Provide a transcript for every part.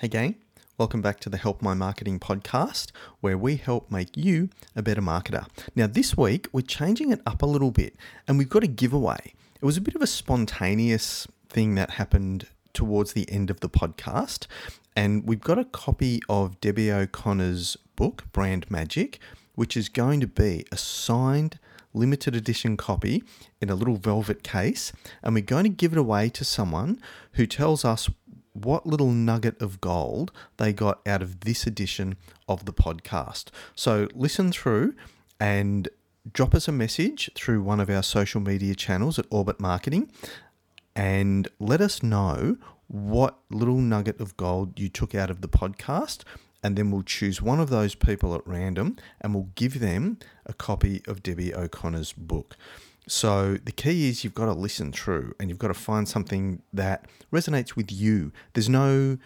Hey gang, welcome back to the Help My Marketing podcast, where we help make you a better marketer. Now this week, we're changing it up a little bit and we've got a giveaway. It was a bit of a spontaneous thing that happened towards the end of the podcast, and we've got a copy of Debbie O'Connor's book, Brand Magic, which is going to be a signed limited edition copy in a little velvet case, and we're going to give it away to someone who tells us what little nugget of gold they got out of this edition of the podcast. So listen through and drop us a message through one of our social media channels at Orbit Marketing and let us know what little nugget of gold you took out of the podcast, and then we'll choose one of those people at random and we'll give them a copy of Debbie O'Connor's book. So the key is you've got to listen through and you've got to find something that resonates with you. There's no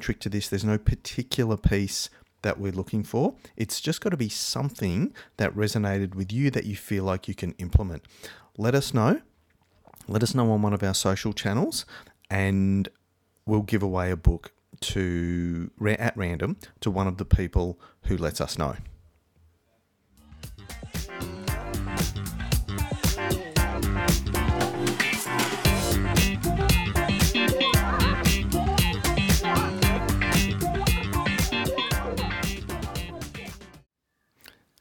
trick to this. There's no particular piece that we're looking for. It's just got to be something that resonated with you that you feel like you can implement. Let us know. Let us know on one of our social channels and we'll give away a book to at random to one of the people who lets us know.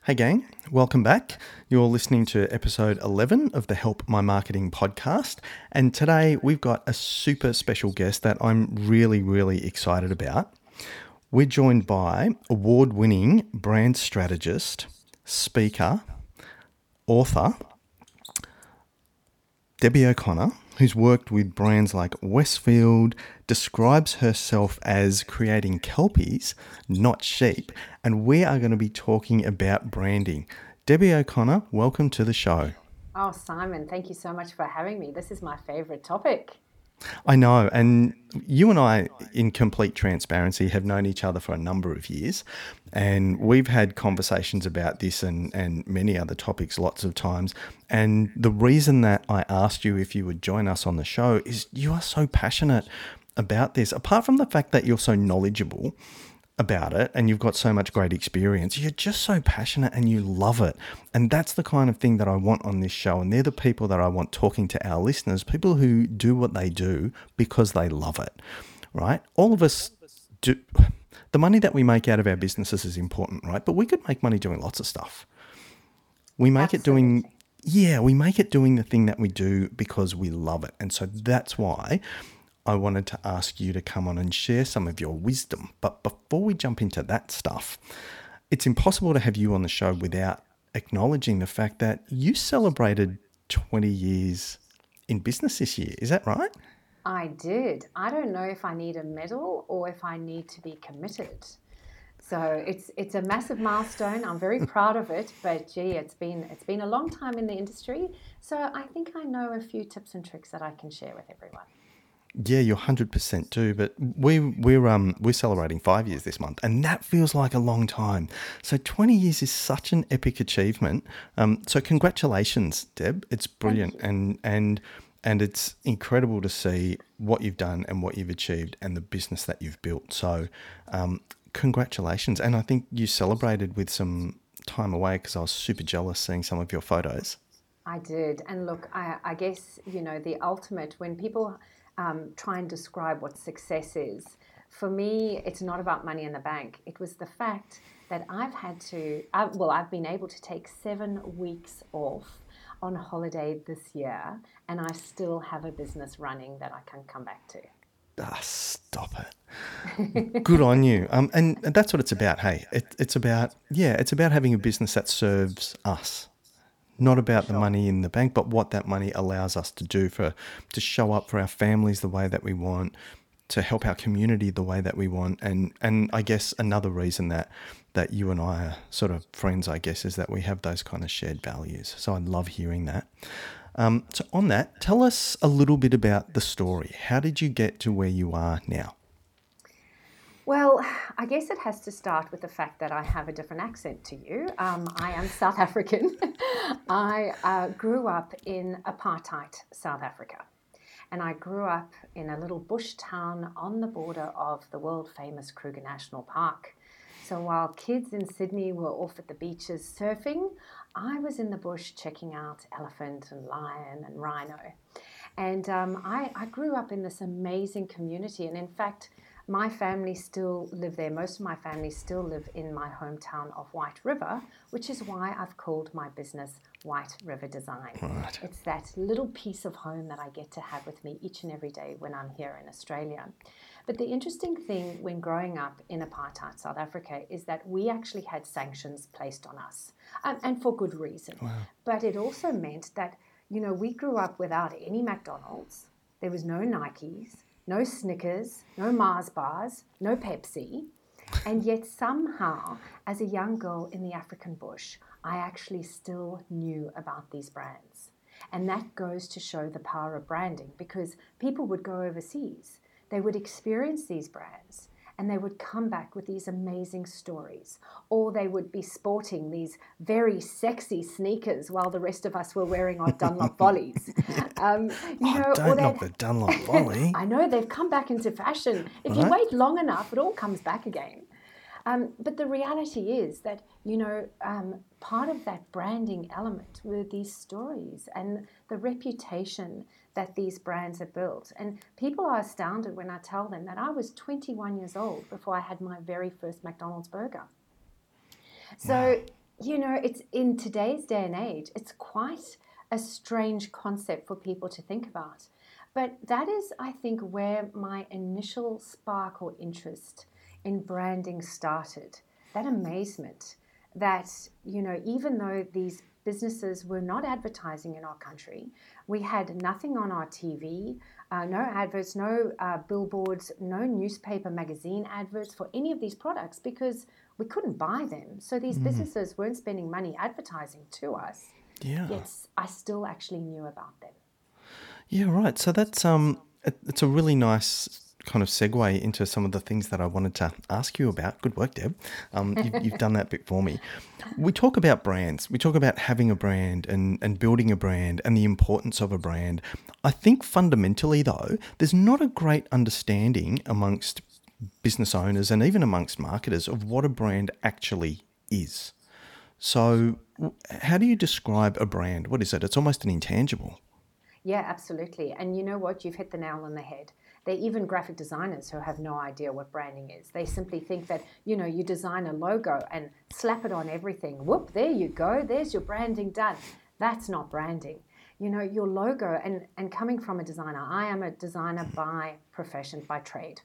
Hey gang, welcome back. You're listening to episode 11 of the Help My Marketing podcast, and today we've got a super special guest that I'm really, really excited about. We're joined by award-winning brand strategist, speaker, author, Debbie O'Connor, who's worked with brands like Westfield, describes herself as creating Kelpies, not sheep, and we are going to be talking about branding. Debbie O'Connor, welcome to the show. Oh, Simon, thank you so much for having me. This is my favourite topic. I know, and you and I, in complete transparency, have known each other for a number of years, and we've had conversations about this and many other topics lots of times, and the reason that I asked you if you would join us on the show is you are so passionate about this. Apart from the fact that you're so knowledgeable about it and you've got so much great experience, you're just so passionate and you love it, and that's the kind of thing that I want on this show, and they're the people that I want talking to our listeners, people who do what they do because they love it, right? All of us do. The money that we make out of our businesses is important, right? But we could make money doing lots of stuff. We make Absolutely. It doing, yeah, we make it doing the thing that we do because we love it, and so that's why I wanted to ask you to come on and share some of your wisdom. But before we jump into that stuff, it's impossible to have you on the show without acknowledging the fact that you celebrated 20 years in business this year. Is that right? I did. I don't know if I need a medal or if I need to be committed. So it's a massive milestone. I'm very proud of it, but gee, it's been a long time in the industry. So I think I know a few tips and tricks that I can share with everyone. Yeah, you're 100% do, but we're celebrating 5 years this month, and that feels like a long time. So 20 years is such an epic achievement. So congratulations, Deb. It's brilliant, and it's incredible to see what you've done and what you've achieved and the business that you've built. So congratulations, and I think you celebrated with some time away because I was super jealous seeing some of your photos. I did, and look, I guess you know the ultimate when people try and describe what success is. For me, it's not about money in the bank. It was the fact that I've been able to take 7 weeks off on holiday this year, and I still have a business running that I can come back to. Ah, stop it. Good on you. And that's what it's about, hey. It's about having a business that serves us. Not about the money in the bank, but what that money allows us to do to show up for our families the way that we want, to help our community the way that we want. And I guess another reason that you and I are sort of friends, I guess, is that we have those kind of shared values. So I love hearing that. So on that, tell us a little bit about the story. How did you get to where you are now? Well, I guess it has to start with the fact that I have a different accent to you. I am South African. I grew up in apartheid South Africa. and I grew up in a little bush town on the border of the world-famous Kruger National Park. So while kids in Sydney were off at the beaches surfing, I was in the bush checking out elephant and lion and rhino. And I grew up in this amazing community, and in fact, my family still live there. Most of my family still live in my hometown of White River, which is why I've called my business White River Design. Right. It's that little piece of home that I get to have with me each and every day when I'm here in Australia. But the interesting thing when growing up in apartheid South Africa is that we actually had sanctions placed on us, and for good reason. Wow. But it also meant that, you know, we grew up without any McDonald's. There was no Nikes. No Snickers, no Mars bars, no Pepsi. And yet somehow, as a young girl in the African bush, I actually still knew about these brands. And that goes to show the power of branding, because people would go overseas, they would experience these brands, and they would come back with these amazing stories, or they would be sporting these very sexy sneakers while the rest of us were wearing our Dunlop Volleys. Don't knock the Dunlop Volley. I know, they've come back into fashion. If you wait long enough, it all comes back again. But the reality is that, you know, part of that branding element were these stories and the reputation that these brands are built. And people are astounded when I tell them that I was 21 years old before I had my very first McDonald's burger. So, you know, it's in today's day and age, it's quite a strange concept for people to think about. But that is, I think, where my initial spark or interest in branding started. That amazement that, you know, even though these businesses were not advertising in our country, we had nothing on our TV, no adverts, no billboards, no newspaper, magazine adverts for any of these products because we couldn't buy them. So these businesses weren't spending money advertising to us. Yeah. Yes, I still actually knew about them. Yeah, right. So that's it's a really nice kind of segue into some of the things that I wanted to ask you about. Good work, Deb. You've done that bit for me. We talk about brands. We talk about having a brand and building a brand and the importance of a brand. I think fundamentally, though, there's not a great understanding amongst business owners and even amongst marketers of what a brand actually is. So how do you describe a brand? What is it? It's almost an intangible. Yeah, absolutely. And you know what? You've hit the nail on the head. They're even graphic designers who have no idea what branding is. They simply think that, you know, you design a logo and slap it on everything. Whoop, there you go. There's your branding done. That's not branding. You know, your logo, and coming from a designer, I am a designer by profession, by trade.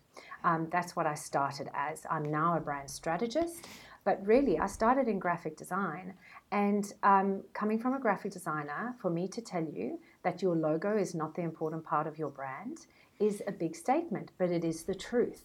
That's what I started as. I'm now a brand strategist. But really, I started in graphic design, and coming from a graphic designer, for me to tell you that your logo is not the important part of your brand is a big statement, but it is the truth.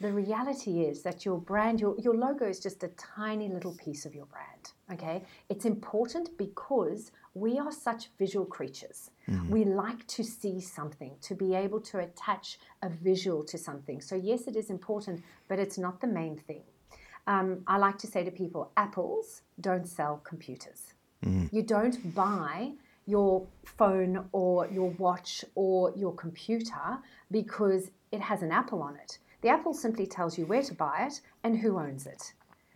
The reality is that your brand, your logo is just a tiny little piece of your brand, okay? It's important because we are such visual creatures. Mm-hmm. We like to see something, to be able to attach a visual to something. So yes, it is important, but it's not the main thing. I like to say to people, apples don't sell computers. Mm. You don't buy your phone or your watch or your computer because it has an apple on it. The apple simply tells you where to buy it and who owns it.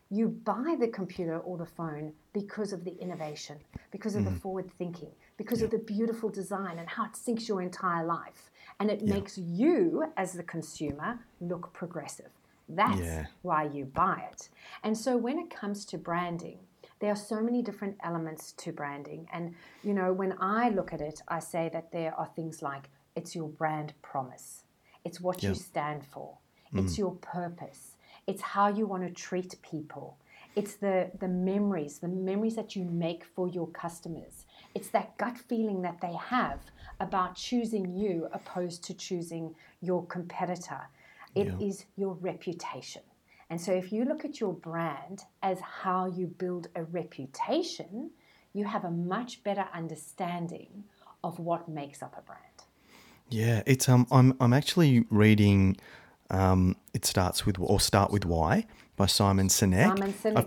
You buy the computer or the phone because of the innovation, because of the forward thinking, because of the beautiful design and how it syncs your entire life. And it makes you, as the consumer, look progressive. That's why you buy it. And so when it comes to branding, there are so many different elements to branding. And, you know, when I look at it, I say that there are things like it's your brand promise. It's what you stand for. It's your purpose. It's how you want to treat people. It's the memories that you make for your customers. It's that gut feeling that they have about choosing you opposed to choosing your competitor. It is your reputation. And so if you look at your brand as how you build a reputation, you have a much better understanding of what makes up a brand. Yeah, it's I'm actually reading It Starts With or Start With Why by Simon Sinek.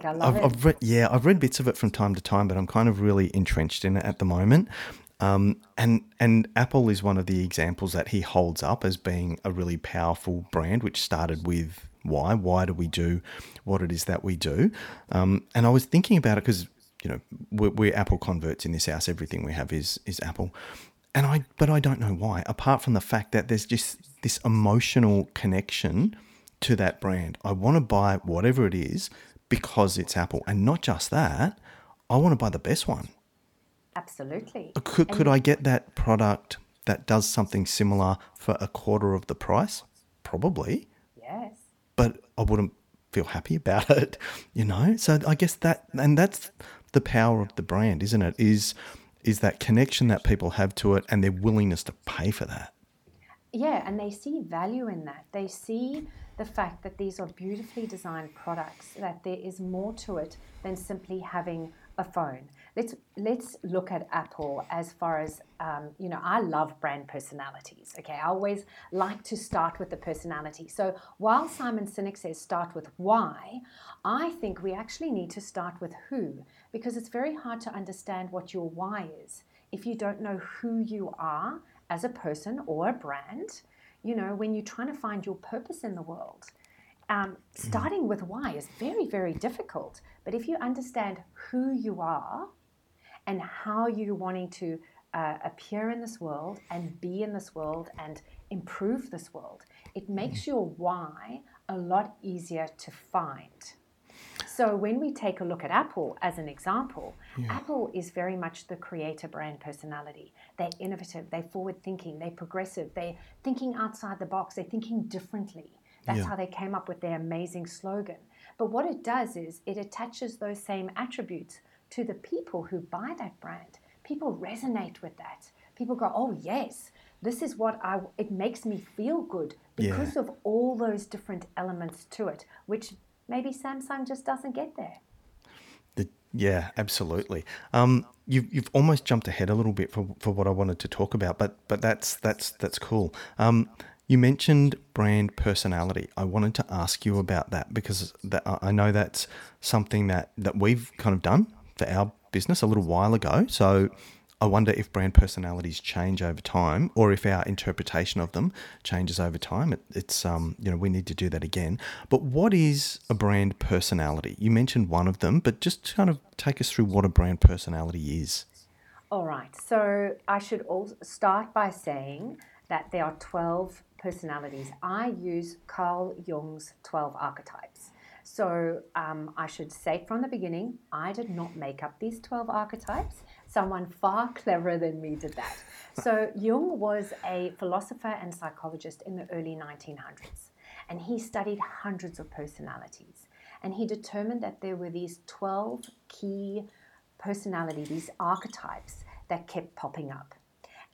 I love it. I've read bits of it from time to time, but I'm kind of really entrenched in it at the moment. And Apple is one of the examples that he holds up as being a really powerful brand, which started with why. Why do we do what it is that we do? And I was thinking about it because, you know, we're Apple converts in this house. Everything we have is Apple. But I don't know why, apart from the fact that there's just this emotional connection to that brand. I want to buy whatever it is because it's Apple. And not just that, I want to buy the best one. Absolutely. Could I get that product that does something similar for a quarter of the price? Probably. Yes. But I wouldn't feel happy about it, you know? So I guess that's the power of the brand, isn't it? Is that connection that people have to it and their willingness to pay for that. Yeah, and they see value in that. They see the fact that these are beautifully designed products, that there is more to it than simply having a phone. Let's look at Apple as far as, you know, I love brand personalities, okay? I always like to start with the personality. So while Simon Sinek says start with why, I think we actually need to start with who, because it's very hard to understand what your why is if you don't know who you are as a person or a brand. You know, when you're trying to find your purpose in the world, starting with why is very, very difficult. But if you understand who you are and how you're wanting to appear in this world and be in this world and improve this world, it makes your why a lot easier to find. So when we take a look at Apple as an example, Apple is very much the creator brand personality. They're innovative, they're forward-thinking, they're progressive, they're thinking outside the box, they're thinking differently. That's how they came up with their amazing slogan. But what it does is it attaches those same attributes to the people who buy that brand. People resonate with that. People go, oh yes, this is what it makes me feel good because of all those different elements to it, which maybe Samsung just doesn't get there. Yeah, absolutely. You've almost jumped ahead a little bit for what I wanted to talk about, but that's cool. You mentioned brand personality. I wanted to ask you about that because I know that's something that we've kind of done for our business a little while ago. So I wonder if brand personalities change over time, or if our interpretation of them changes over time. It's you know, we need to do that again. But what is a brand personality? You mentioned one of them, but just kind of take us through what a brand personality is. All right. So I should also start by saying that there are 12 personalities. I use Carl Jung's 12 archetypes. So I should say from the beginning, I did not make up these 12 archetypes. Someone far cleverer than me did that. So Jung was a philosopher and psychologist in the early 1900s, and he studied hundreds of personalities. And he determined that there were these 12 key personalities, these archetypes that kept popping up.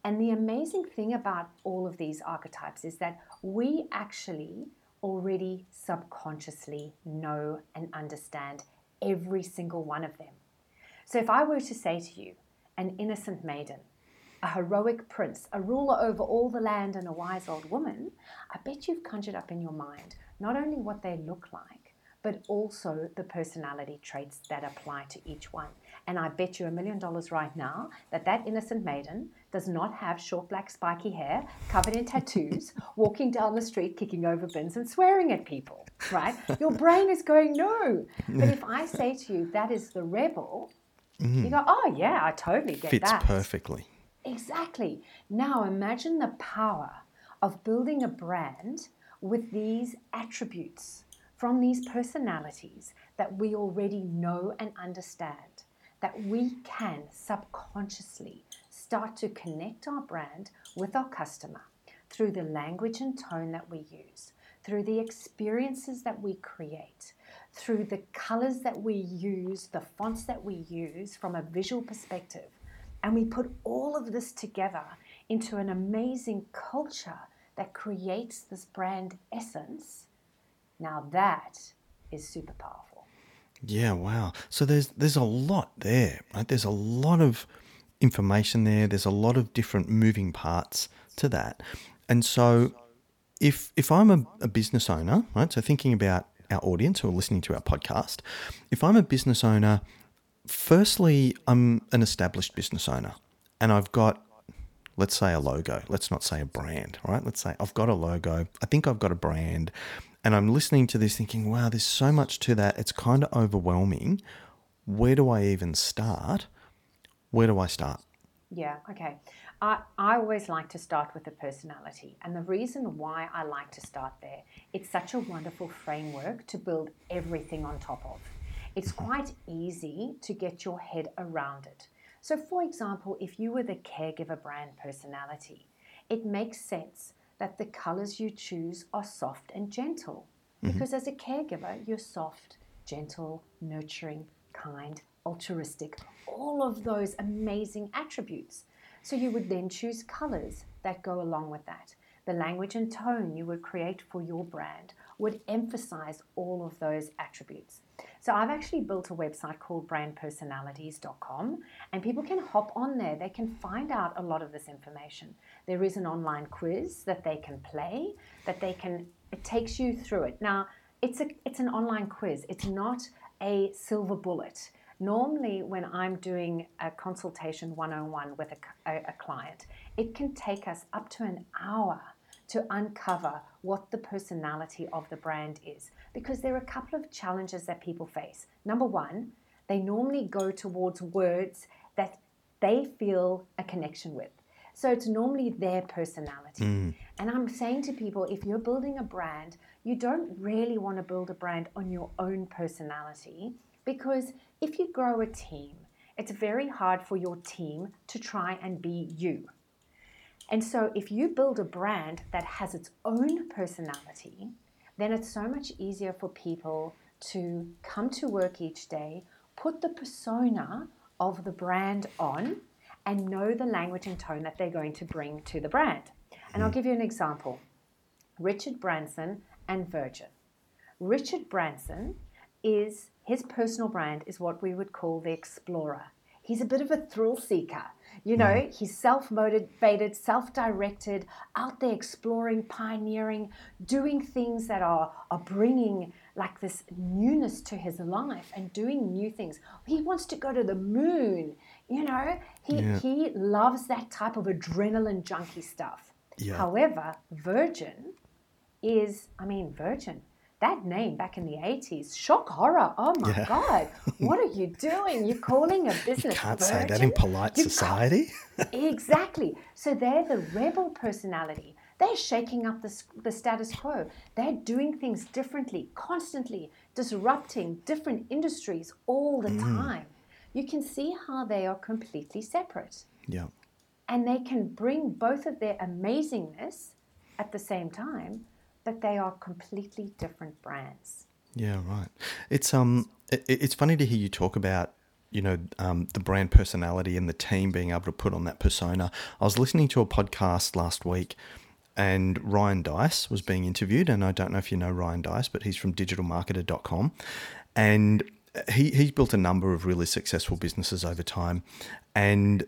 And the amazing thing about all of these archetypes is that we actually already subconsciously know and understand every single one of them. So if I were to say to you, an innocent maiden, a heroic prince, a ruler over all the land, and a wise old woman, I bet you've conjured up in your mind not only what they look like, but also the personality traits that apply to each one. And I bet you $1 million right now that innocent maiden does not have short black spiky hair, covered in tattoos, walking down the street, kicking over bins and swearing at people, right? Your brain is going, no. But if I say to you, that is the rebel, you go, oh yeah, I totally get that. Fits perfectly. Exactly. Now imagine the power of building a brand with these attributes from these personalities that we already know and understand, that we can subconsciously start to connect our brand with our customer through the language and tone that we use, through the experiences that we create, through the colors that we use, the fonts that we use from a visual perspective. And we put all of this together into an amazing culture that creates this brand essence. Now that is super powerful. Yeah, wow. So there's a lot there, right? There's a lot of information there. There's a lot of different moving parts to that. And so if I'm a business owner, right, so thinking about our audience who are listening to our podcast, if I'm a business owner, firstly, I'm an established business owner and I've got, let's say, a logo. Let's not say a brand, right? Let's say I've got a logo. I think I've got a brand, and I'm listening to this thinking, wow, there's so much to that. It's kind of overwhelming. Where do I even start? Where do I start? Yeah, okay. I always like to start with the personality. And the reason why I like to start there, it's such a wonderful framework to build everything on top of. It's quite easy to get your head around it. So for example, if you were the caregiver brand personality, it makes sense that the colors you choose are soft and gentle. Because as a caregiver, you're soft, gentle, nurturing, kind, altruistic, all of those amazing attributes. So you would then choose colors that go along with that. The language and tone you would create for your brand would emphasize all of those attributes. So I've actually built a website called brandpersonalities.com, and people can hop on there. They can find out a lot of this information. There is an online quiz that they can play, it takes you through it. Now, it's an online quiz. It's not a silver bullet. Normally, when I'm doing a consultation one-on-one with a client, it can take us up to an hour to uncover what the personality of the brand is, because there are a couple of challenges that people face. Number one, they normally go towards words that they feel a connection with. So it's normally their personality. And I'm saying to people, if you're building a brand, you don't really want to build a brand on your own personality, because if you grow a team, it's very hard for your team to try and be you. And so if you build a brand that has its own personality, then it's so much easier for people to come to work each day, put the persona of the brand on, and know the language and tone that they're going to bring to the brand. And I'll give you an example. Richard Branson and Virgin. Richard Branson is, his personal brand is what we would call the explorer. He's a bit of a thrill seeker. You know, he's self-motivated, self-directed, out there exploring, pioneering, doing things that are bringing like this newness to his life and doing new things. He wants to go to the moon, you know. He loves that type of adrenaline junkie stuff. Yeah. However, Virgin is, Virgin. That name back in the 80s, shock, horror, oh my God, what are you doing? You're calling a business you can't Virgin? Say that in polite society. Exactly. So they're the rebel personality. They're shaking up the status quo. They're doing things differently, constantly disrupting different industries all the time. You can see how they are completely separate. Yeah. And they can bring both of their amazingness at the same time, but they are completely different brands. Yeah, right. It's funny to hear you talk about, the brand personality and the team being able to put on that persona. I was listening to a podcast last week, and Ryan Dice was being interviewed, and I don't know if you know Ryan Dice, but he's from digitalmarketer.com, and he's built a number of really successful businesses over time, and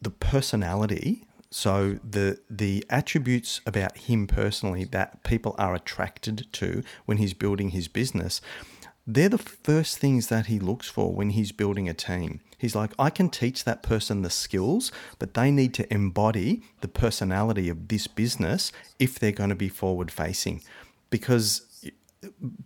the personality. So the attributes about him personally that people are attracted to when he's building his business, they're the first things that he looks for when he's building a team. He's like, I can teach that person the skills, but they need to embody the personality of this business if they're going to be forward-facing.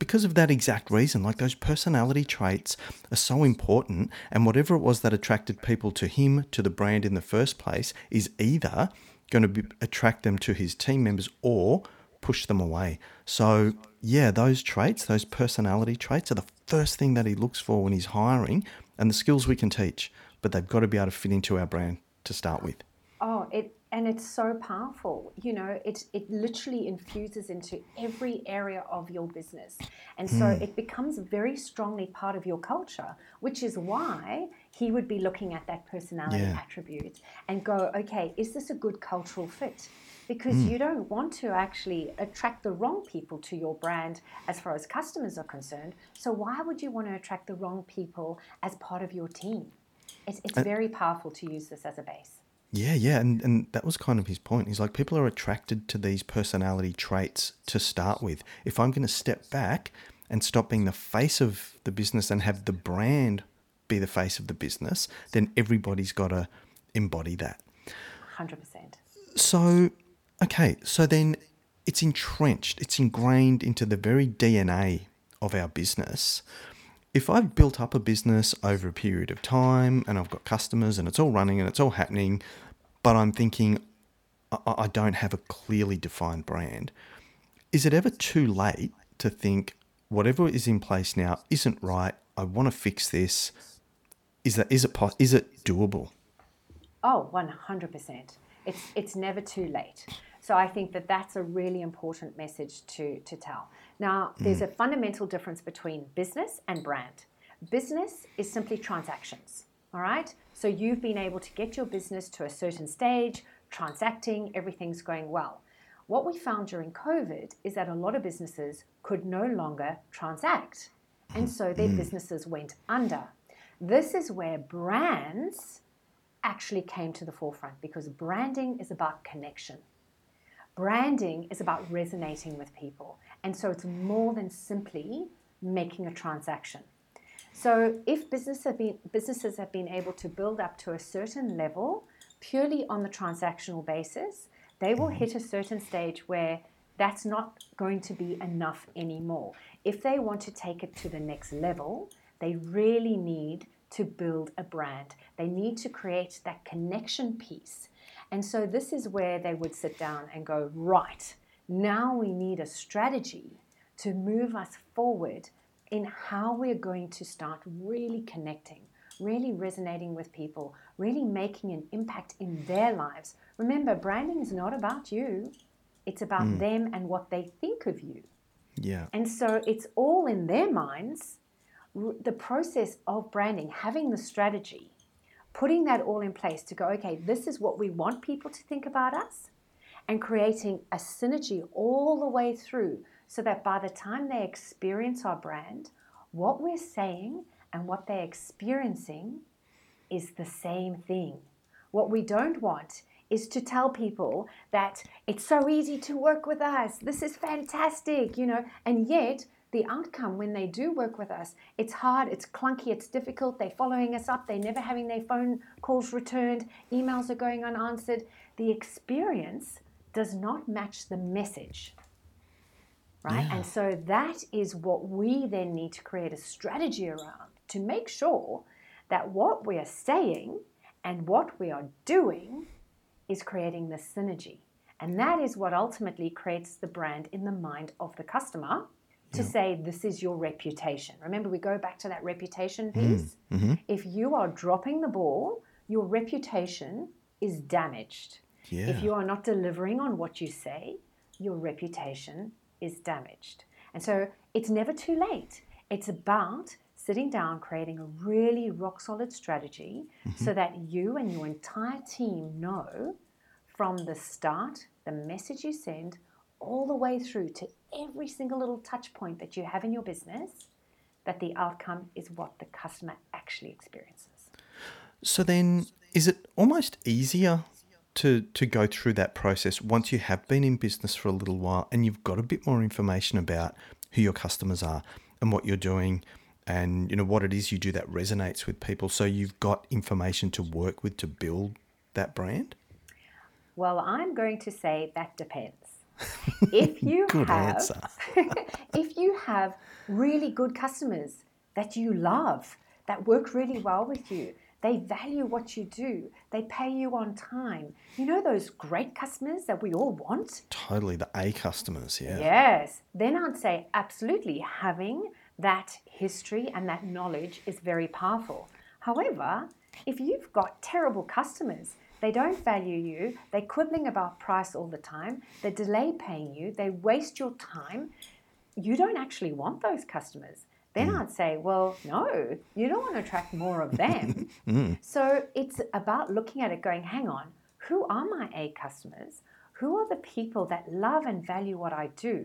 Because of that exact reason, like those personality traits are so important, and whatever it was that attracted people to him, to the brand in the first place, is either going to attract them to his team members or push them away. So yeah, those traits, those personality traits are the first thing that he looks for when he's hiring, and the skills we can teach, but they've got to be able to fit into our brand to start with. And it's so powerful, it literally infuses into every area of your business. And so it becomes very strongly part of your culture, which is why he would be looking at that personality attribute and go, okay, is this a good cultural fit? Because you don't want to actually attract the wrong people to your brand as far as customers are concerned. So why would you want to attract the wrong people as part of your team? It's very powerful to use this as a base. Yeah, and that was kind of his point. He's like, people are attracted to these personality traits to start with. If I'm going to step back and stop being the face of the business and have the brand be the face of the business, then everybody's got to embody that. 100%. So, okay, so then it's entrenched, it's ingrained into the very DNA of our business. If I've built up a business over a period of time and I've got customers and it's all running and it's all happening, but I'm thinking I don't have a clearly defined brand, is it ever too late to think whatever is in place now isn't right, I want to fix this? Is it doable? Oh, 100%. It's never too late. So I think that that's a really important message to tell. Now, there's a fundamental difference between business and brand. Business is simply transactions, all right? So you've been able to get your business to a certain stage, transacting, everything's going well. What we found during COVID is that a lot of businesses could no longer transact, and so their businesses went under. This is where brands actually came to the forefront, because branding is about connection. Branding is about resonating with people, and so it's more than simply making a transaction. So if businesses have been able to build up to a certain level purely on the transactional basis, they will hit a certain stage where that's not going to be enough anymore. If they want to take it to the next level, they really need to build a brand. They need to create that connection piece. And so this is where they would sit down and go, right, now we need a strategy to move us forward in how we're going to start really connecting, really resonating with people, really making an impact in their lives. Remember, branding is not about you. It's about them and what they think of you. Yeah. And so it's all in their minds, the process of branding, having the strategy, putting that all in place to go, okay, this is what we want people to think about us, and creating a synergy all the way through so that by the time they experience our brand, what we're saying and what they're experiencing is the same thing. What we don't want is to tell people that it's so easy to work with us, this is fantastic, you know, and yet the outcome when they do work with us, it's hard, it's clunky, it's difficult, they're following us up, they're never having their phone calls returned, emails are going unanswered. The experience does not match the message, right? Yeah. And so that is what we then need to create a strategy around to make sure that what we are saying and what we are doing is creating the synergy. And that is what ultimately creates the brand in the mind of the customer, to say, this is your reputation. Remember, we go back to that reputation piece. Mm-hmm. If you are dropping the ball, your reputation is damaged. Yeah. If you are not delivering on what you say, your reputation is damaged. And so it's never too late. It's about sitting down, creating a really rock-solid strategy so that you and your entire team know from the start, the message you send, all the way through to every single little touch point that you have in your business, that the outcome is what the customer actually experiences. So then is it almost easier to go through that process once you have been in business for a little while and you've got a bit more information about who your customers are and what you're doing and, you know, what it is you do that resonates with people, so you've got information to work with to build that brand? Well, I'm going to say that depends. If you have really good customers that you love, that work really well with you, they value what you do, they pay you on time. You know those great customers that we all want? Totally, the A customers, yeah. Yes. Then I'd say absolutely having that history and that knowledge is very powerful. However, if you've got terrible customers, they don't value you, they're quibbling about price all the time, they delay paying you, they waste your time, you don't actually want those customers. Then I'd say, well, no, you don't want to attract more of them. So it's about looking at it going, hang on, who are my A customers? Who are the people that love and value what I do?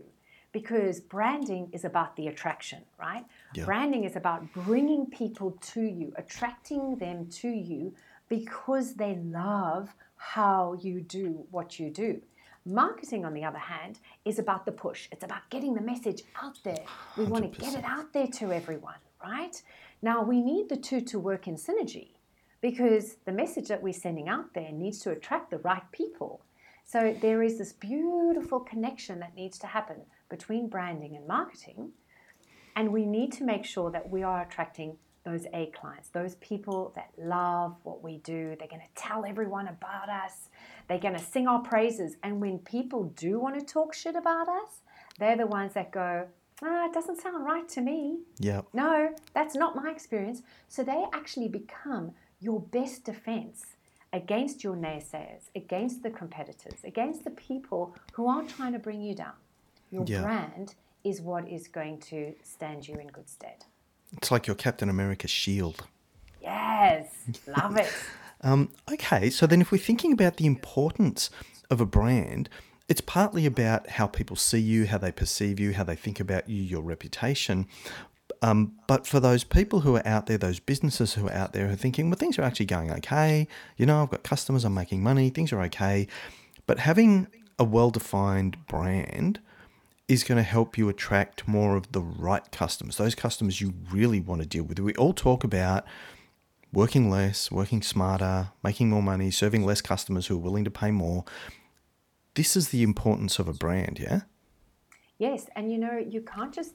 Because branding is about the attraction, right? Yeah. Branding is about bringing people to you, attracting them to you, because they love how you do what you do. Marketing, on the other hand, is about the push. It's about getting the message out there. We 100%. Want to get it out there to everyone, right? Now, we need the two to work in synergy, because the message that we're sending out there needs to attract the right people. So there is this beautiful connection that needs to happen between branding and marketing, and we need to make sure that we are attracting those A clients, those people that love what we do. They're going to tell everyone about us. They're going to sing our praises. And when people do want to talk shit about us, they're the ones that go, it doesn't sound right to me. Yeah. No, that's not my experience. So they actually become your best defense against your naysayers, against the competitors, against the people who are trying to bring you down. Your brand is what is going to stand you in good stead. It's like your Captain America shield. Yes, love it. Okay, so then if we're thinking about the importance of a brand, it's partly about how people see you, how they perceive you, how they think about you, your reputation. But for those people who are out there, those businesses who are out there who are thinking, well, things are actually going okay. You know, I've got customers, I'm making money, things are okay. But having a well-defined brand is going to help you attract more of the right customers, those customers you really want to deal with. We all talk about working less, working smarter, making more money, serving less customers who are willing to pay more. This is the importance of a brand, yeah? Yes, and you know, you can't just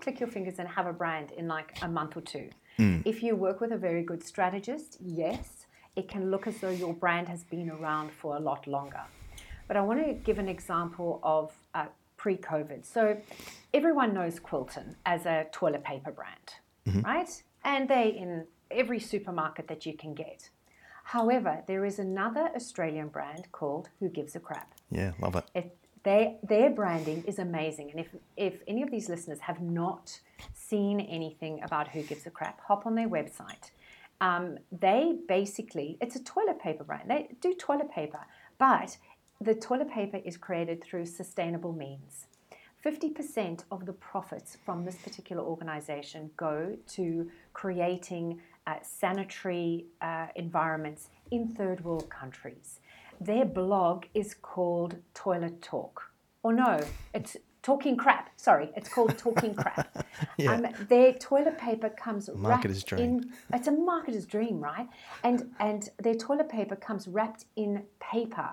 click your fingers and have a brand in like a month or two. If you work with a very good strategist, yes, it can look as though your brand has been around for a lot longer. But I want to give an example of pre-COVID. So everyone knows Quilton as a toilet paper brand, right? And they're in every supermarket that you can get. However, there is another Australian brand called Who Gives a Crap. Yeah, love it. Their branding is amazing. And if any of these listeners have not seen anything about Who Gives a Crap, hop on their website. They basically, it's a toilet paper brand. They do toilet paper, but the toilet paper is created through sustainable means. 50% of the profits from this particular organization go to creating sanitary environments in third world countries. Their blog is called Toilet Talk. Or no, it's Talking Crap. Sorry, it's called Talking Crap. Their toilet paper comes marketer's wrapped dream. It's a marketer's dream, right? And their toilet paper comes wrapped in paper,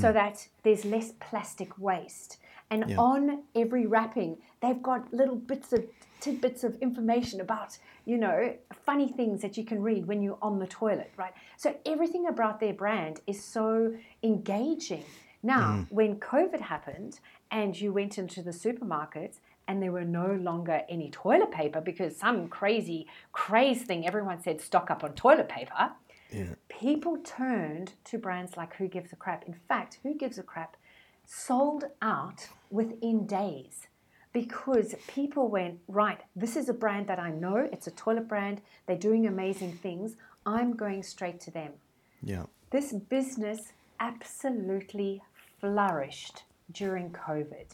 so that there's less plastic waste. And on every wrapping, they've got little tidbits of information about, you know, funny things that you can read when you're on the toilet, right? So everything about their brand is so engaging. Now, when COVID happened and you went into the supermarkets and there were no longer any toilet paper because some crazy craze thing, everyone said stock up on toilet paper, people turned to brands like Who Gives a Crap. In fact, Who Gives a Crap sold out within days because people went, right, this is a brand that I know. It's a toilet brand. They're doing amazing things. I'm going straight to them. Yeah. This business absolutely flourished during COVID.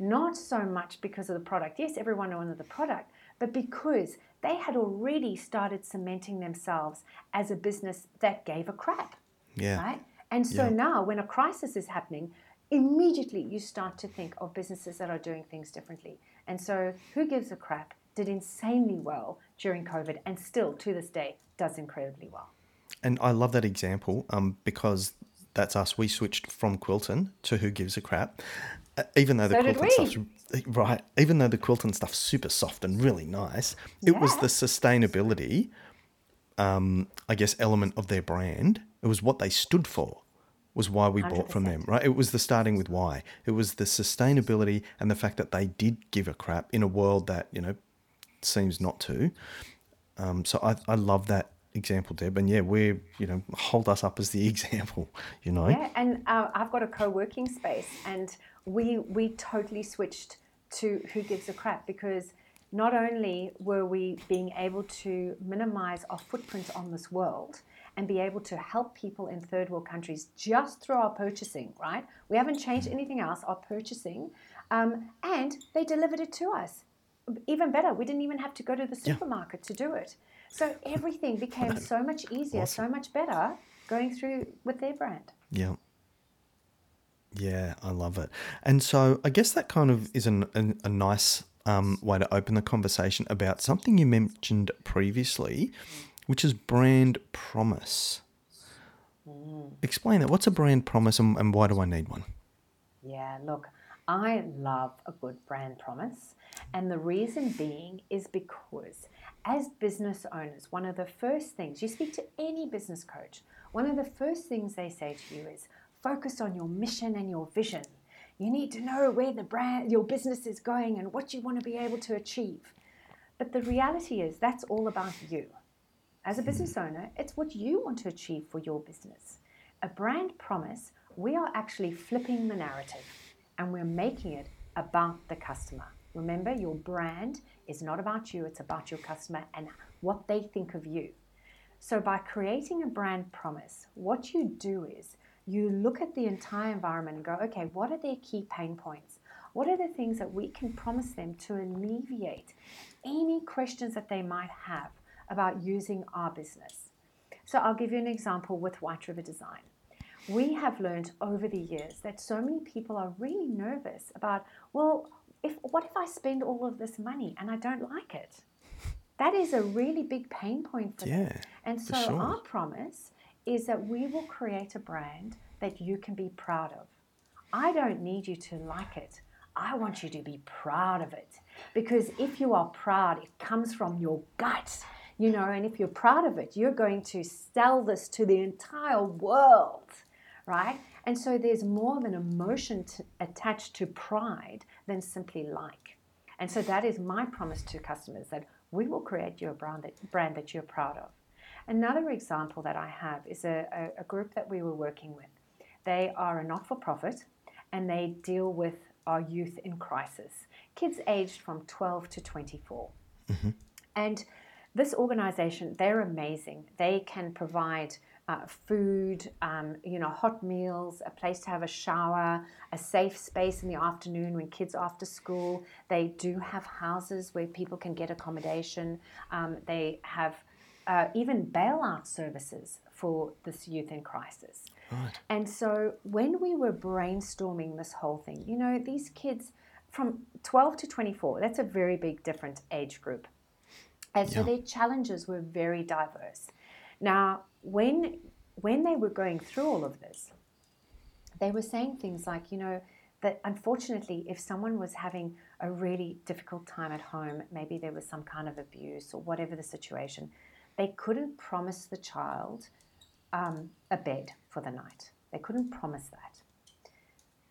Not so much because of the product. Yes, everyone wanted the product, but because they had already started cementing themselves as a business that gave a crap, right? And so now when a crisis is happening, immediately you start to think of businesses that are doing things differently. And so Who Gives a Crap did insanely well during COVID and still to this day does incredibly well. And I love that example because that's us. We switched from Quilton to Who Gives a Crap. Even though the Quilton stuff's super soft and really nice, it was the sustainability, I guess, element of their brand. It was what they stood for, was why we 100%. Bought from them, right? It was the starting with why. It was the sustainability and the fact that they did give a crap in a world that, you know, seems not to. So I love that example, Deb, and we're, you know, hold us up as the example, you know. Yeah, and I've got a co-working space, and we totally switched to Who Gives a Crap because not only were we being able to minimize our footprint on this world and be able to help people in third world countries just through our purchasing, right? We haven't changed anything else, our purchasing, and they delivered it to us. Even better, we didn't even have to go to the supermarket to do it. So everything became so much easier, awesome. So much better going through with their brand. Yeah. Yeah, I love it. And so I guess that kind of is a nice way to open the conversation about something you mentioned previously, which is brand promise. Explain that. What's a brand promise and why do I need one? Yeah, look, I love a good brand promise. And the reason being is because as business owners, one of the first things, you speak to any business coach, one of the first things they say to you is focus on your mission and your vision. You need to know where the brand, your business is going and what you want to be able to achieve. But the reality is that's all about you. As a business owner, it's what you want to achieve for your business. A brand promise, we are actually flipping the narrative and we're making it about the customer. Remember, your brand is not about you, it's about your customer and what they think of you. So by creating a brand promise, what you do is you look at the entire environment and go, okay, what are their key pain points? What are the things that we can promise them to alleviate any questions that they might have about using our business? So I'll give you an example with White River Design. We have learned over the years that so many people are really nervous about, well, what if I spend all of this money and I don't like it? That is a really big pain point for them. And so our promise is that we will create a brand that you can be proud of. I don't need you to like it. I want you to be proud of it. Because if you are proud, it comes from your gut. You know, and if you're proud of it, you're going to sell this to the entire world, right? And so there's more of an emotion attached to pride than simply like. And so that is my promise to customers, that we will create your brand that you're proud of. Another example that I have is a group that we were working with. They are a not-for-profit and they deal with our youth in crisis, kids aged from 12 to 24. Mm-hmm. And this organization, they're amazing. They can provide food, hot meals, a place to have a shower, a safe space in the afternoon when kids are after school. They do have houses where people can get accommodation. They have even bailout services for this youth in crisis. Right. And so when we were brainstorming this whole thing, you know, these kids from 12 to 24, that's a very big different age group. And so their challenges were very diverse. Now, when they were going through all of this, they were saying things like, you know, that unfortunately, if someone was having a really difficult time at home, maybe there was some kind of abuse or whatever the situation, they couldn't promise the child a bed for the night. They couldn't promise that.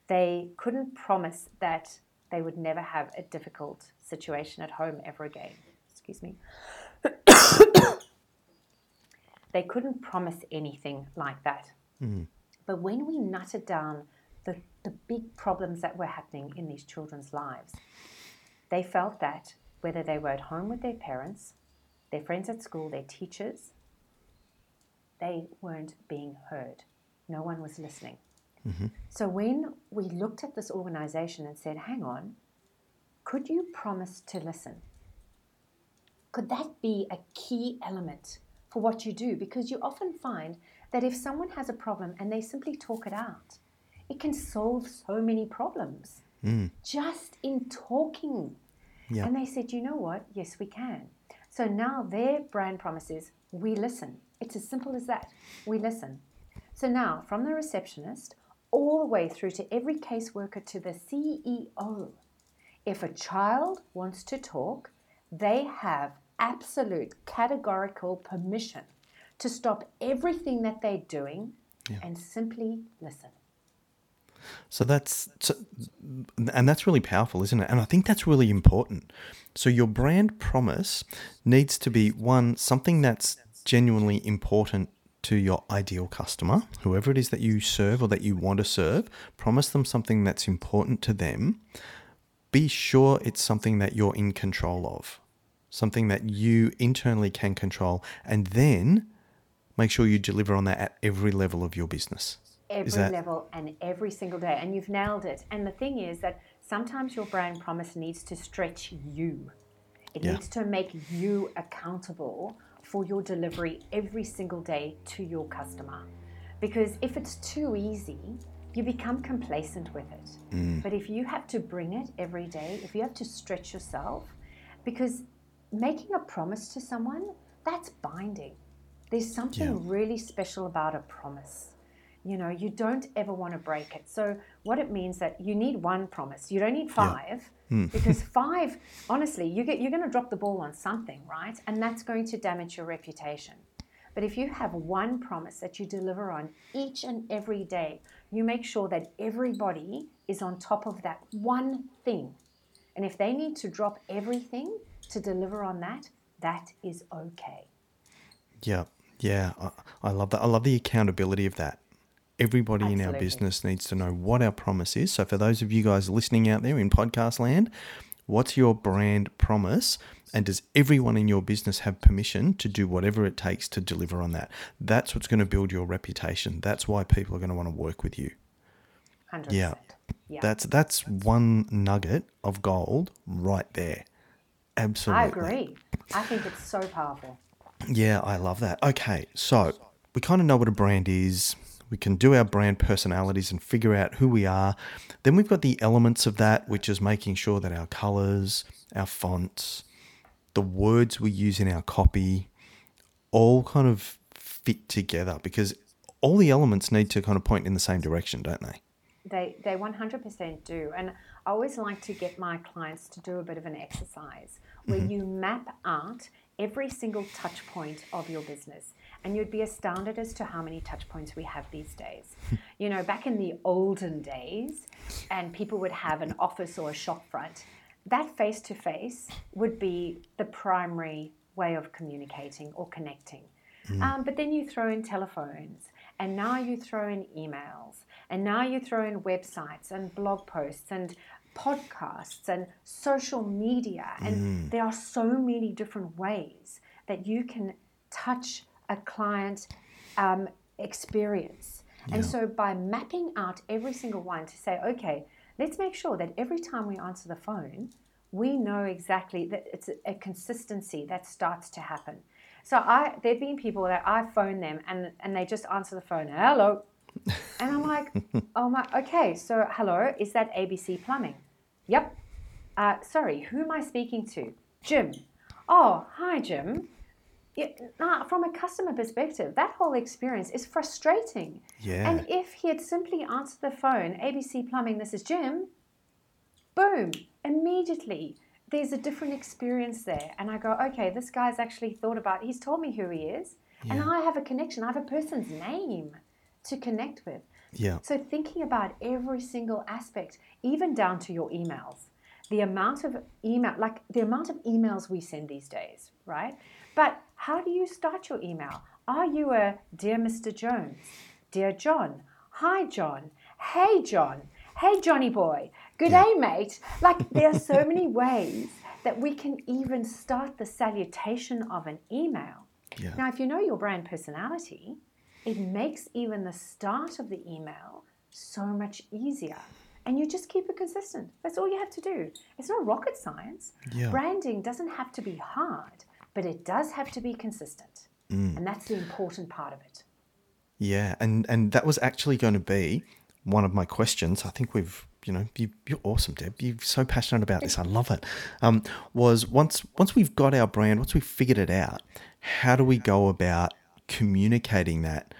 They couldn't promise that they would never have a difficult situation at home ever again. They couldn't promise anything like that. Mm. But when we nutted down the big problems that were happening in these children's lives, they felt that whether they were at home with their parents, their friends at school, their teachers, they weren't being heard. No one was listening. Mm-hmm. So when we looked at this organization and said, hang on, could you promise to listen? Could that be a key element for what you do? Because you often find that if someone has a problem and they simply talk it out, it can solve so many problems just in talking. Yeah. And they said, you know what? Yes, we can. So now their brand promise is, we listen. It's as simple as that. We listen. So now from the receptionist all the way through to every caseworker to the CEO, if a child wants to talk, they have absolute categorical permission to stop everything that they're doing and simply listen. So that's really powerful, isn't it? And I think that's really important. So your brand promise needs to be, one, something that's genuinely important to your ideal customer, whoever it is that you serve or that you want to serve. Promise them something that's important to them. Be sure it's something that you're in control of, something that you internally can control, and then make sure you deliver on that at every level of your business. Every level and every single day, and you've nailed it. And the thing is that sometimes your brand promise needs to stretch you. It needs to make you accountable for your delivery every single day to your customer. Because if it's too easy, you become complacent with it. Mm. But if you have to bring it every day, if you have to stretch yourself, because making a promise to someone, that's binding. There's something really special about a promise. You know, you don't ever want to break it. So what it means that you need one promise. You don't need five because five, honestly, you're going to drop the ball on something, right? And that's going to damage your reputation. But if you have one promise that you deliver on each and every day, you make sure that everybody is on top of that one thing. And if they need to drop everything to deliver on that, that is okay. Yeah, yeah. I love that. I love the accountability of that. Everybody in our business needs to know what our promise is. So for those of you guys listening out there in podcast land, what's your brand promise? And does everyone in your business have permission to do whatever it takes to deliver on that? That's what's going to build your reputation. That's why people are going to want to work with you. 100%. Yeah. That's one nugget of gold right there. Absolutely. I agree. I think it's so powerful. Yeah, I love that. Okay, so we kind of know what a brand is. We can do our brand personalities and figure out who we are. Then we've got the elements of that, which is making sure that our colors, our fonts, the words we use in our copy all kind of fit together, because all the elements need to kind of point in the same direction, don't they? They 100% do. And I always like to get my clients to do a bit of an exercise where you map out every single touch point of your business. And you'd be astounded as to how many touch points we have these days. You know, back in the olden days, and people would have an office or a shop front, that face-to-face would be the primary way of communicating or connecting. But then you throw in telephones, and now you throw in emails, and now you throw in websites and blog posts and podcasts and social media. And there are so many different ways that you can touch a client experience. And so by mapping out every single one to say, okay, let's make sure that every time we answer the phone, we know exactly that it's a consistency that starts to happen. So there've been people that I phone them and they just answer the phone, hello. And I'm like, oh my, okay, so hello, is that ABC Plumbing? Yep. Sorry, who am I speaking to? Jim. Oh, hi, Jim. From a customer perspective, that whole experience is frustrating. Yeah. And if he had simply answered the phone, ABC Plumbing, this is Jim, boom, immediately there's a different experience there. And I go, okay, this guy's actually thought about, he's told me who he is, and I have a connection. I have a person's name to connect with. Yeah. So thinking about every single aspect, even down to your emails, the amount of emails we send these days, right? But how do you start your email? Are you a Dear Mr. Jones, Dear John, Hi John, Hey John, Hey Johnny boy, Good day mate? Like, there are so many ways that we can even start the salutation of an email. Yeah. Now, if you know your brand personality, it makes even the start of the email so much easier. And you just keep it consistent. That's all you have to do. It's not rocket science. Yeah. Branding doesn't have to be hard, but it does have to be consistent. And that's the important part of it. Yeah, and that was actually going to be one of my questions. I think you're awesome, Deb. You're so passionate about this. I love it. Was once we've got our brand, once we've figured it out, how do we go about communicating that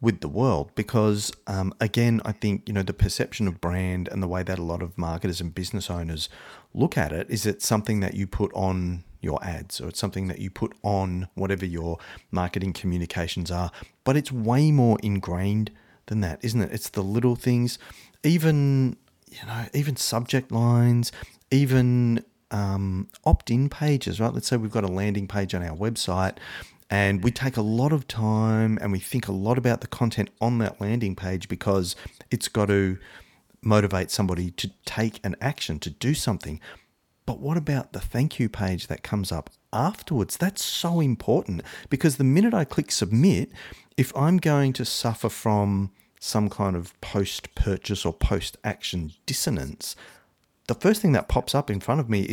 with the world? Because again, I think, you know, the perception of brand and the way that a lot of marketers and business owners look at it is it's something that you put on your ads, or it's something that you put on whatever your marketing communications are. But it's way more ingrained than that, isn't it? It's the little things, even subject lines, even opt-in pages, right? Let's say we've got a landing page on our website, and we take a lot of time and we think a lot about the content on that landing page because it's got to motivate somebody to take an action, to do something. But what about the thank you page that comes up afterwards? That's so important, because the minute I click submit, if I'm going to suffer from some kind of post-purchase or post-action dissonance, the first thing that pops up in front of me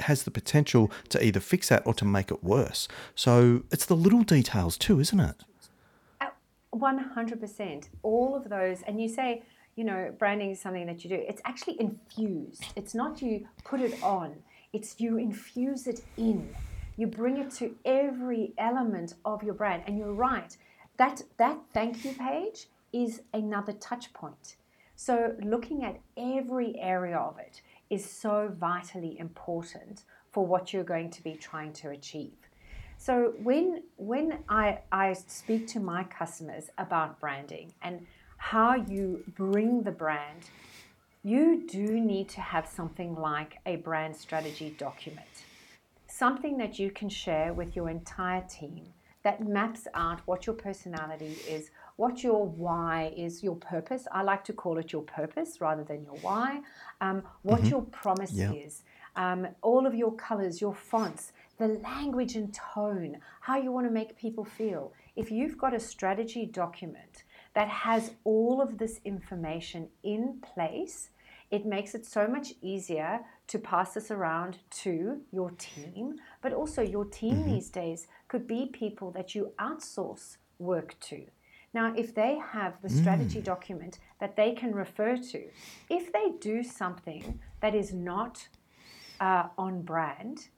has the potential to either fix that or to make it worse. So it's the little details too, isn't it? 100%. All of those. And you say, you know, branding is something that you do. It's actually infused. It's not you put it on. It's you infuse it in. You bring it to every element of your brand. And you're right, that thank you page is another touch point. So looking at every area of it is so vitally important for what you're going to be trying to achieve. So when I speak to my customers about branding and how you bring the brand, you do need to have something like a brand strategy document, something that you can share with your entire team that maps out what your personality is, what your why is, your purpose. I like to call it your purpose rather than your why, what your promise is, all of your colors, your fonts, the language and tone, how you want to make people feel. If you've got a strategy document that has all of this information in place, it makes it so much easier to pass this around to your team. But also your team these days could be people that you outsource work to. Now, if they have the strategy document that they can refer to, if they do something that is not on brand,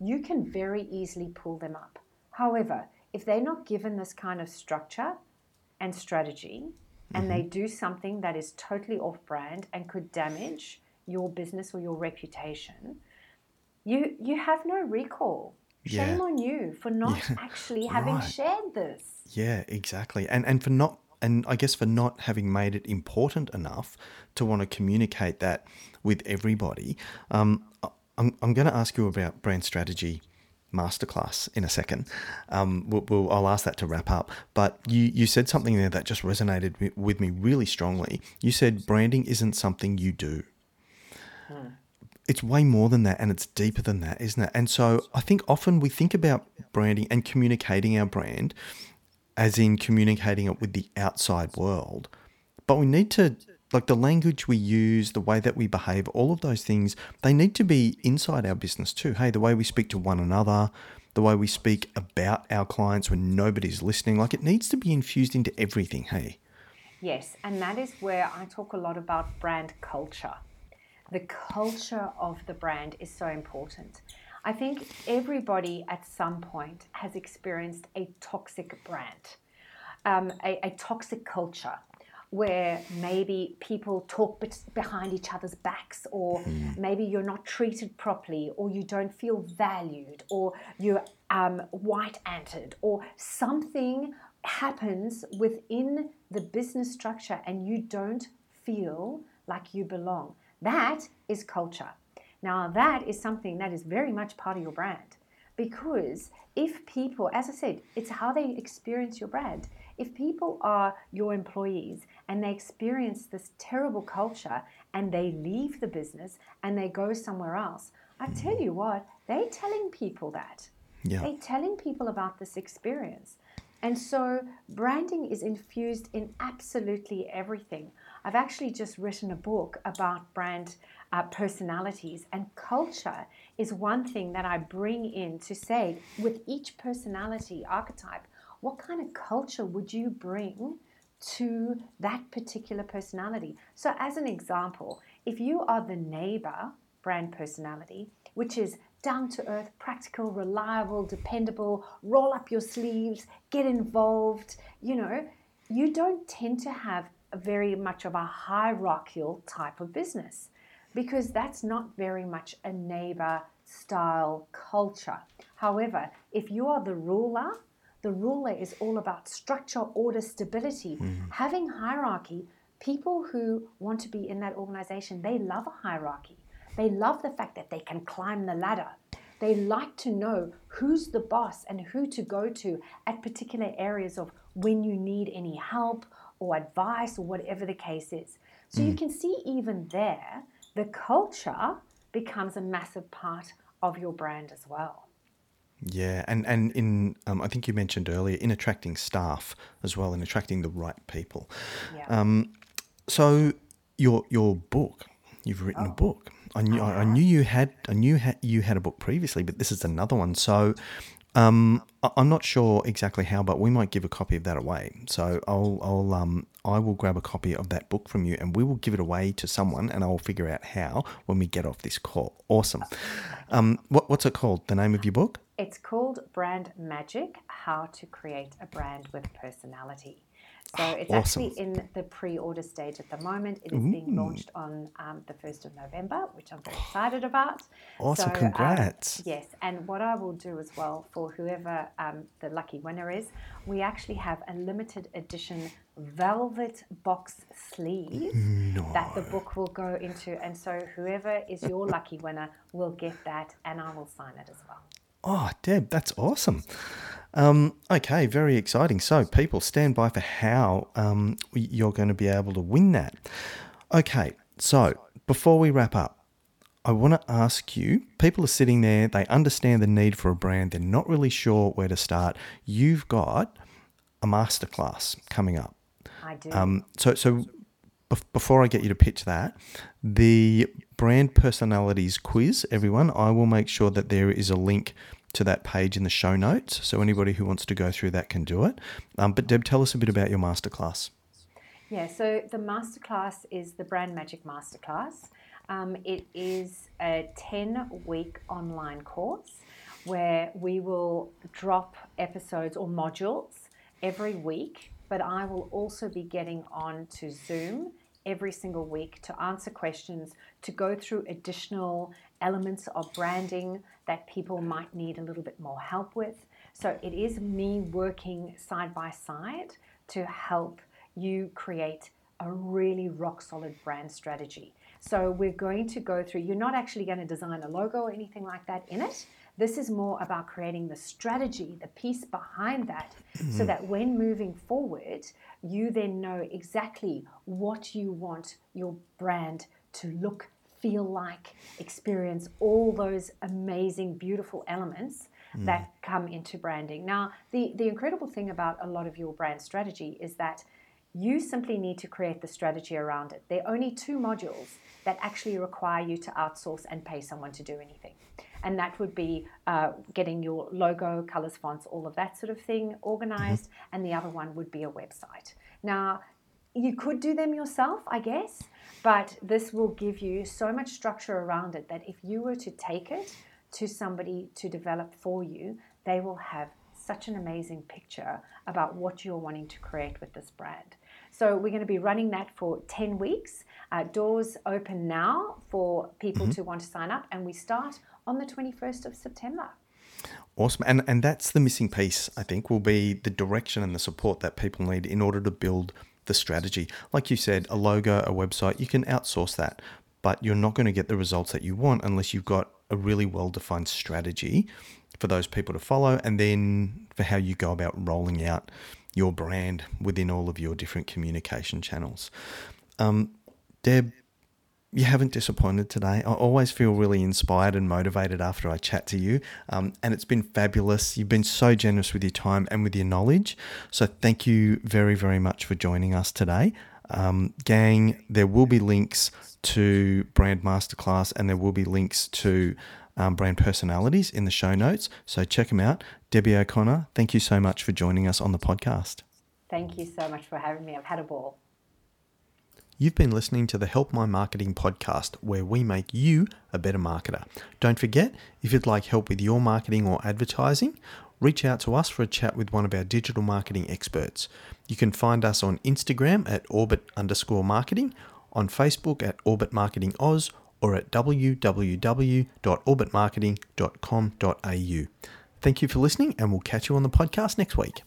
you can very easily pull them up. However, if they're not given this kind of structure and strategy, and they do something that is totally off-brand and could damage your business or your reputation, you have no recall. Shame on you for not actually having shared this. Yeah, exactly. And for not, and I guess for not having made it important enough to want to communicate that with everybody. I'm going to ask you about brand strategy masterclass in a second. I'll ask that to wrap up. But you said something there that just resonated with me really strongly. You said branding isn't something you do. It's way more than that, and it's deeper than that, isn't it? And so I think often we think about branding and communicating our brand as in communicating it with the outside world. But we need to, like, the language we use, the way that we behave, all of those things, they need to be inside our business too. Hey, the way we speak to one another, the way we speak about our clients when nobody's listening, like, it needs to be infused into everything, hey? Yes, and that is where I talk a lot about brand culture. The culture of the brand is so important. I think everybody at some point has experienced a toxic brand, a toxic culture, where maybe people talk behind each other's backs, or maybe you're not treated properly, or you don't feel valued, or you're white-anted, or something happens within the business structure and you don't feel like you belong. That is culture. Now, that is something that is very much part of your brand, because if people, as I said, it's how they experience your brand. If people are your employees and they experience this terrible culture and they leave the business and they go somewhere else, I tell you what, they're telling people that. Yeah. They're telling people about this experience. And so branding is infused in absolutely everything. I've actually just written a book about brand personalities, and culture is one thing that I bring in to say, with each personality archetype, what kind of culture would you bring to that particular personality? So as an example, if you are the neighbor brand personality, which is down-to-earth, practical, reliable, dependable, roll up your sleeves, get involved, you don't tend to have very much of a hierarchical type of business, because that's not very much a neighbor style culture. However, if you are the ruler is all about structure, order, stability, having hierarchy. People who want to be in that organization, they love a hierarchy. They love the fact that they can climb the ladder. They like to know who's the boss and who to go to at particular areas of when you need any help or advice or whatever the case is. So you can see even there, the culture becomes a massive part of your brand as well. Yeah, and in I think you mentioned earlier, in attracting staff as well, in attracting the right people. So your book, you've written a book, I knew you had a book previously, but this is another one. So I'm not sure exactly how, but we might give a copy of that away. So I will grab a copy of that book from you, and we will give it away to someone, and I'll figure out how when we get off this call. Awesome. What's it called? The name of your book? It's called Brand Magic: How to Create a Brand with Personality. So it's actually in the pre-order stage at the moment. It is being launched on the 1st of November, which I'm very excited about. Awesome, so, congrats. Yes, and what I will do as well for whoever the lucky winner is, we actually have a limited edition velvet box sleeve that the book will go into. And so whoever is your lucky winner will get that, and I will sign it as well. Oh, Deb, that's awesome. Okay, very exciting. So people, stand by for how you're going to be able to win that. Okay, so before we wrap up, I want to ask you, people are sitting there, they understand the need for a brand, they're not really sure where to start. You've got a masterclass coming up. I do. Before I get you to pitch that, the Brand Personalities Quiz, everyone, I will make sure that there is a link to that page in the show notes, so anybody who wants to go through that can do it. But Deb, tell us a bit about your masterclass. Yeah, so the masterclass is the Brand Magic Masterclass. It is a 10-week online course where we will drop episodes or modules every week, but I will also be getting on to Zoom every single week to answer questions, to go through additional elements of branding that people might need a little bit more help with. So it is me working side by side to help you create a really rock solid brand strategy. So we're going to go through, you're not actually going to design a logo or anything like that in it. This is more about creating the strategy, the piece behind that, so that when moving forward, you then know exactly what you want your brand to look, feel like, experience, all those amazing, beautiful elements that come into branding. Now, the incredible thing about a lot of your brand strategy is that you simply need to create the strategy around it. There are only 2 modules that actually require you to outsource and pay someone to do anything. And that would be getting your logo, colors, fonts, all of that sort of thing organized. And the other one would be a website. Now, you could do them yourself, I guess, but this will give you so much structure around it that if you were to take it to somebody to develop for you, they will have such an amazing picture about what you're wanting to create with this brand. So we're going to be running that for 10 weeks. Doors open now for people to want to sign up, and we start on the 21st of September. Awesome. And that's the missing piece, I think, will be the direction and the support that people need in order to build the strategy. Like you said, a logo, a website, you can outsource that, but you're not going to get the results that you want unless you've got a really well-defined strategy for those people to follow, and then for how you go about rolling out your brand within all of your different communication channels. Deb, you haven't disappointed today. I always feel really inspired and motivated after I chat to you. And it's been fabulous. You've been so generous with your time and with your knowledge. So thank you very, very much for joining us today. Gang, there will be links to Brand Masterclass, and there will be links to Brand Personalities in the show notes. So check them out. Debbie O'Connor, thank you so much for joining us on the podcast. Thank you so much for having me. I've had a ball. You've been listening to the Help My Marketing podcast, where we make you a better marketer. Don't forget, if you'd like help with your marketing or advertising, reach out to us for a chat with one of our digital marketing experts. You can find us on Instagram at Orbit_Marketing, on Facebook at Orbit Marketing Oz, or at www.orbitmarketing.com.au. Thank you for listening, and we'll catch you on the podcast next week.